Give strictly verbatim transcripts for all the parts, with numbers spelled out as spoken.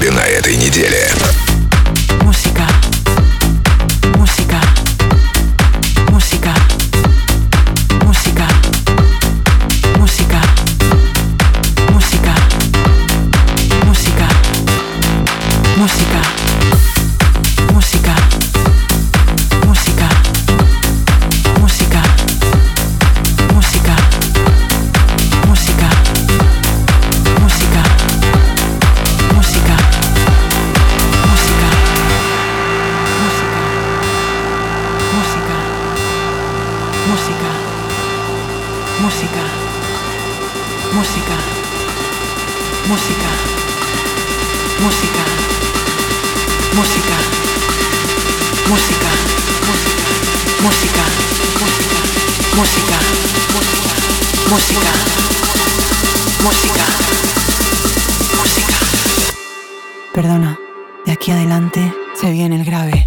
хабе на этой неделе. Музыка, музыка, музыка, музыка, музыка, музыка, музыка, музыка, музыка, музыка, музыка, музыка, музыка, музыка. Música, música, música, música, música, música, música, música, música, música, música, música. Perdona, de aquí adelante se viene el grave.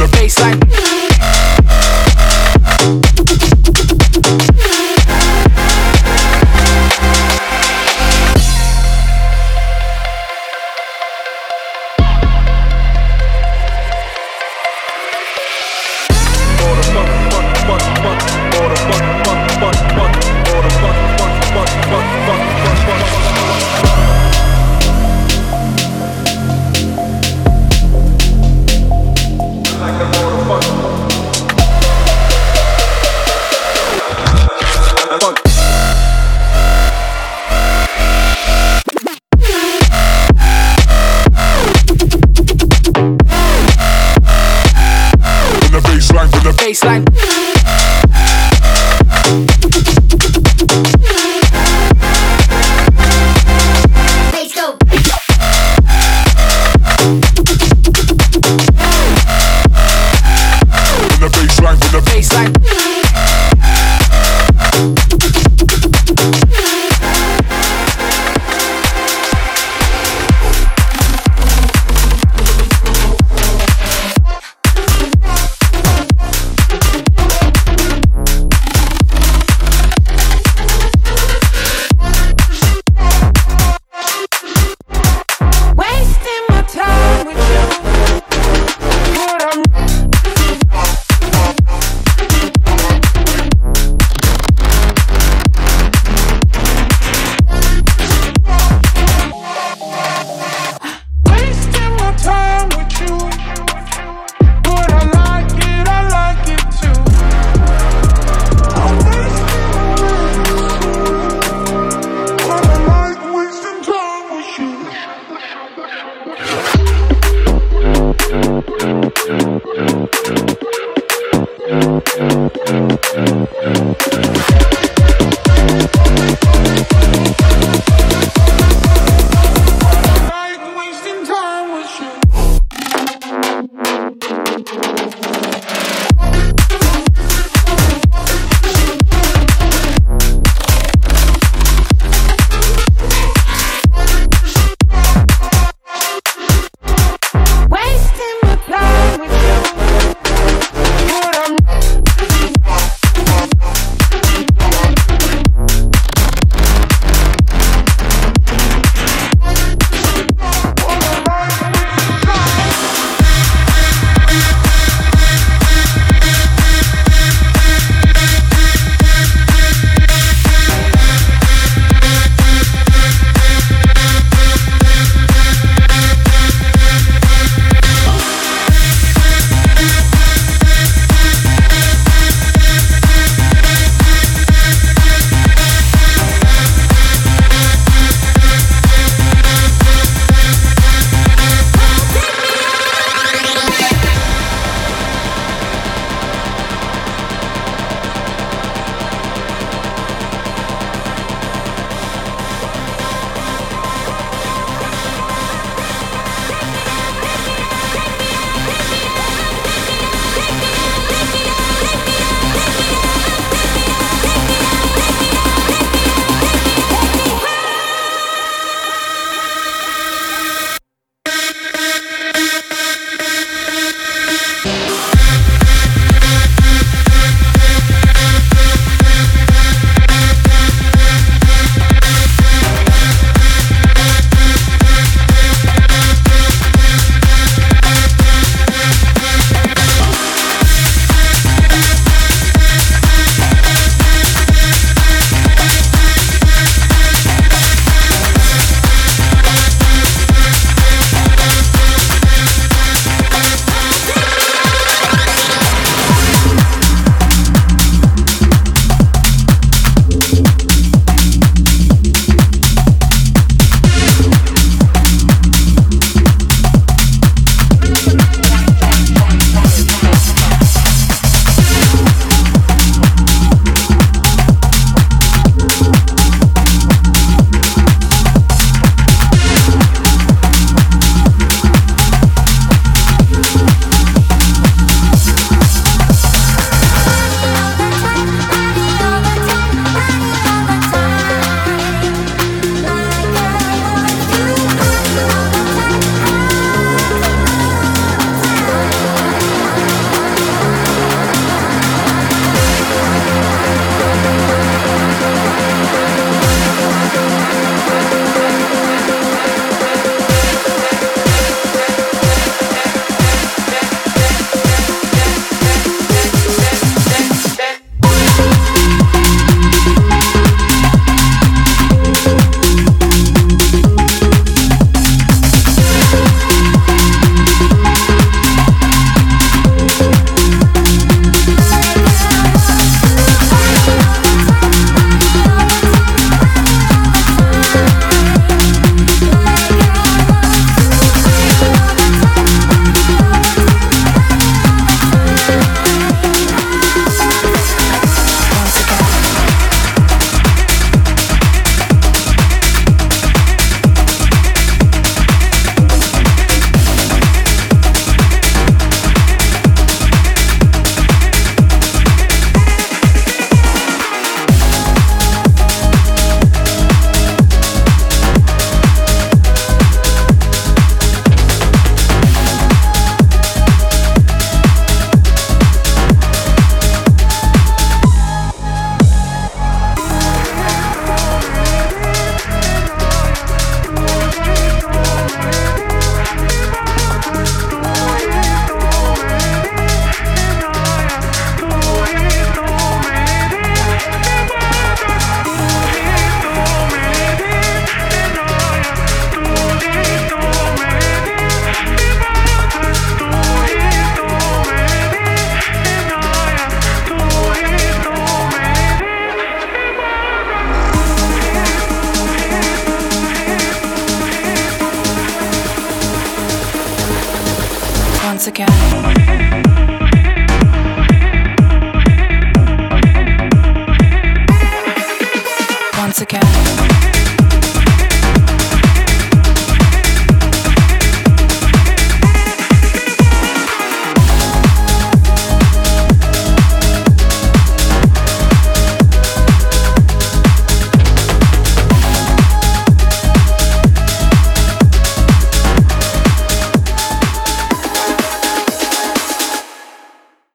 the baseline. Baseline. Let's go. With the baseline, with the baseline. once again.